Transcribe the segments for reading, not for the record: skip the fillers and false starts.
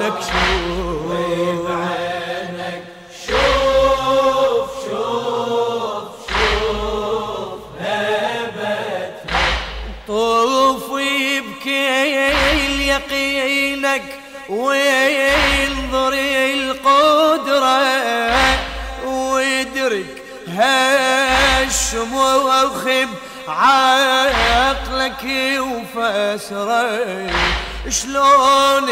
عينك شوف، عينك شوف شوف شوف هبتك طوفي بكيل يقينك وانظري القدرة وادرك هالشموخ عقلك وفسري شلون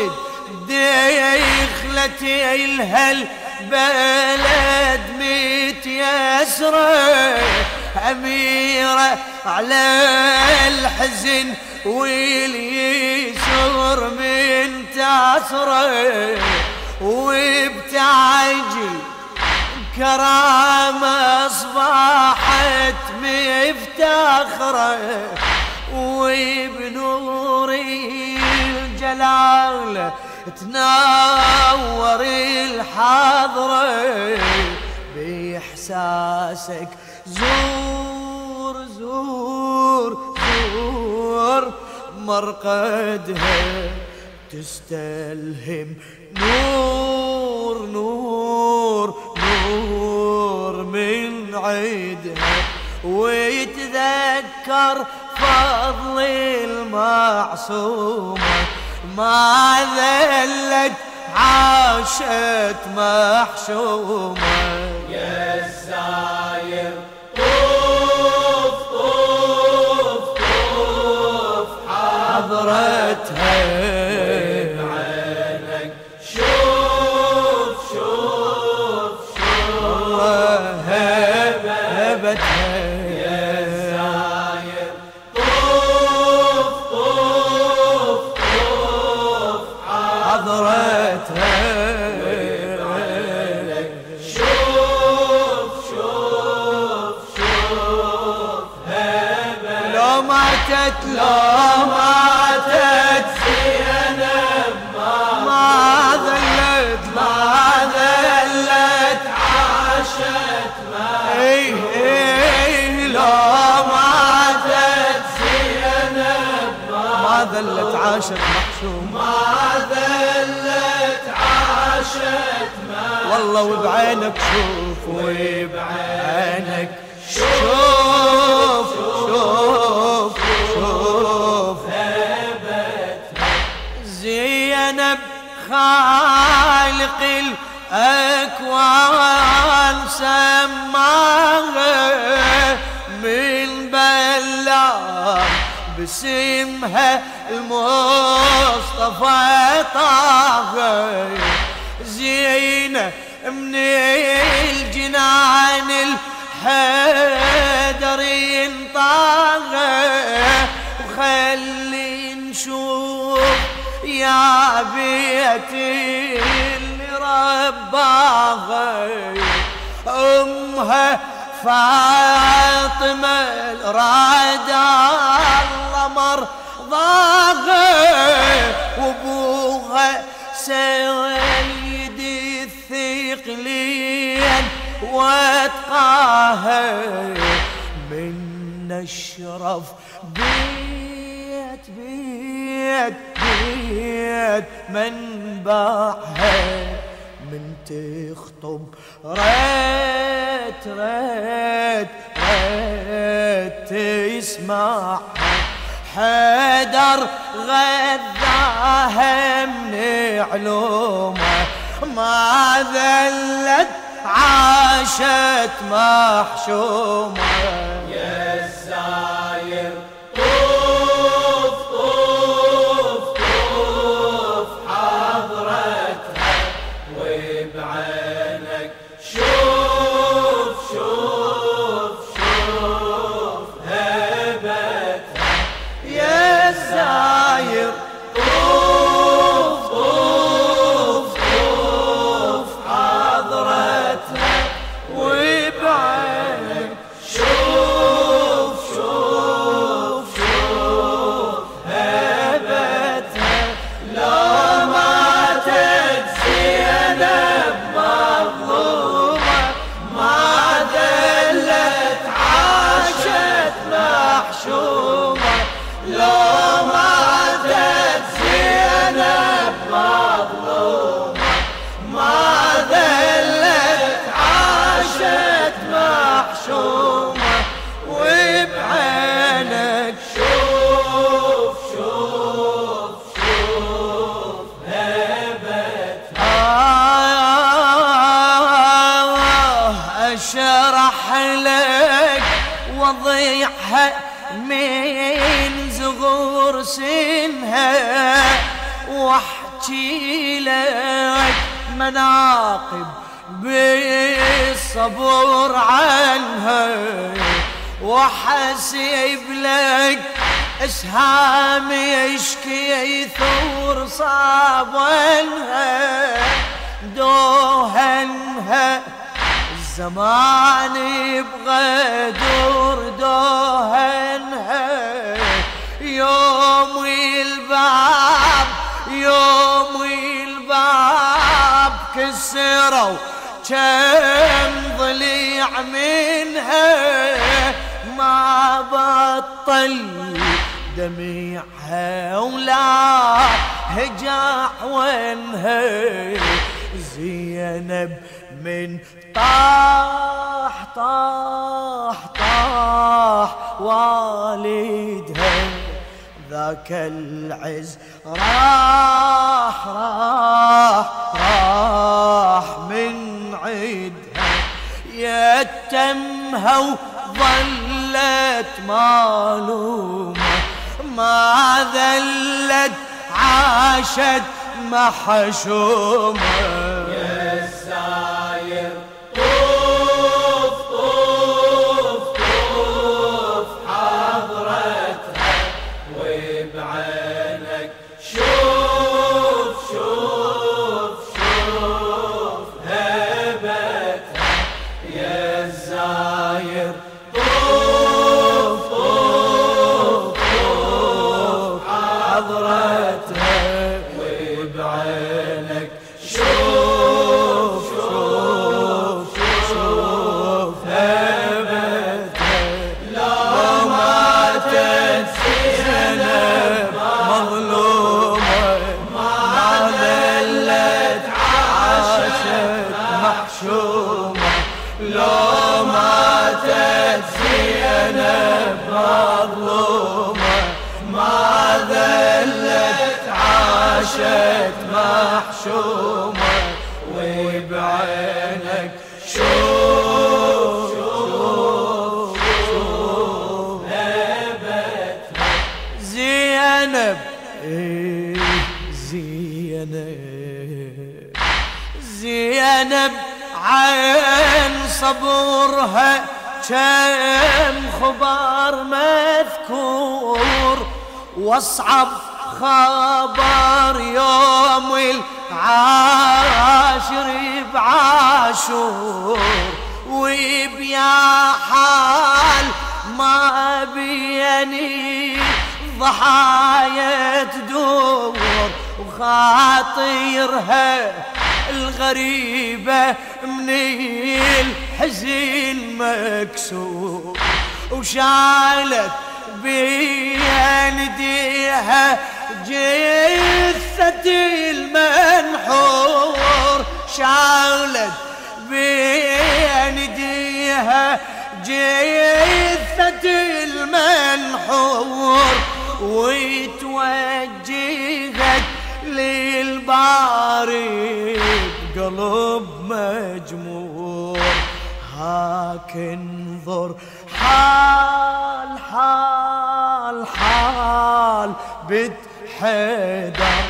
دخلت الهل بلد متيسرة أميرة على الحزن واليسر من تعسرة وبتعجل كرامة أصبحت مفتخرة وبنور الجلال تنور الحاضرة بإحساسك زور زور زور مرقدها تستلهم نور نور نور من عيدها ويتذكر فضل المعصومة ما ذلت عاشت محشومة يا الساير طوف طوف طوف حضرتها والله وبعينك شوف وبعينك شوف شوف شوف زينب خالق الأكوان سماها من بلام باسمها المصطفى طه زينة من الجنان الحدر ينطاغ وخلي نشوف يا بيتي اللي رباها أمها فاطمة الرادة الله مرضاها وابوها سيد الثقلين واتقاها من الشرف بيت بيت بيت منبعها من تخطب ريت ريت ريت تسمعها حدر غذاها من علومه ما ذلت عاشت محشومه يا الساير طوف طوف طوف حضرتها وبعينك شوف شوف شوف هبتها يا الساير وبعينك شوف لك وضيعها من زغور سنها، واحكي لك مناقب بالصبر عنها، وحسب لك اسهام يشكي ثور صابنها دوهنها الزمان بغدور دوهنها. يوم الباب يوم الباب كسروا كم ضليع منها، ما بطل دميعها ولا هجع وانها. زينب من طاح طاح طاح والدها، ذاك العز راح راح راح من عيدها، يتمها وظلت مالومة ما ذلت عاشت محشومة. زينب عين صبرها كم خبر مذكور، واصعب خبر يوم العاشر بعاشور، وبيا حال ما بيني ضحايا تدور، وخاطرها الغريبة من الحزين مكسور، وشالت بيها نديها جثة المنحور، شالت بيها نديها جثة المنحور، وتوجهت للباري قلب مجمور. هاك انظر حال حال حال بنت حيدر،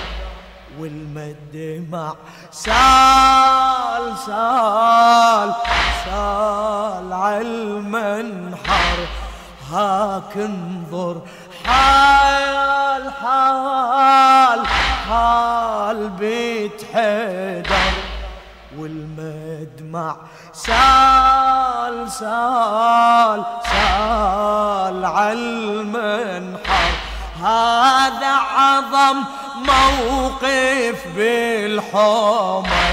والمدمع سال سال سال عالمنحر. هاك انظر حال حال حال بيت حيدر، والمدمع سال سال سال عالمنحر. هذا أعظم موقف بالحومة،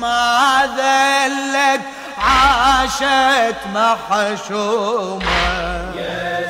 ما ذلت عاشت محشومة.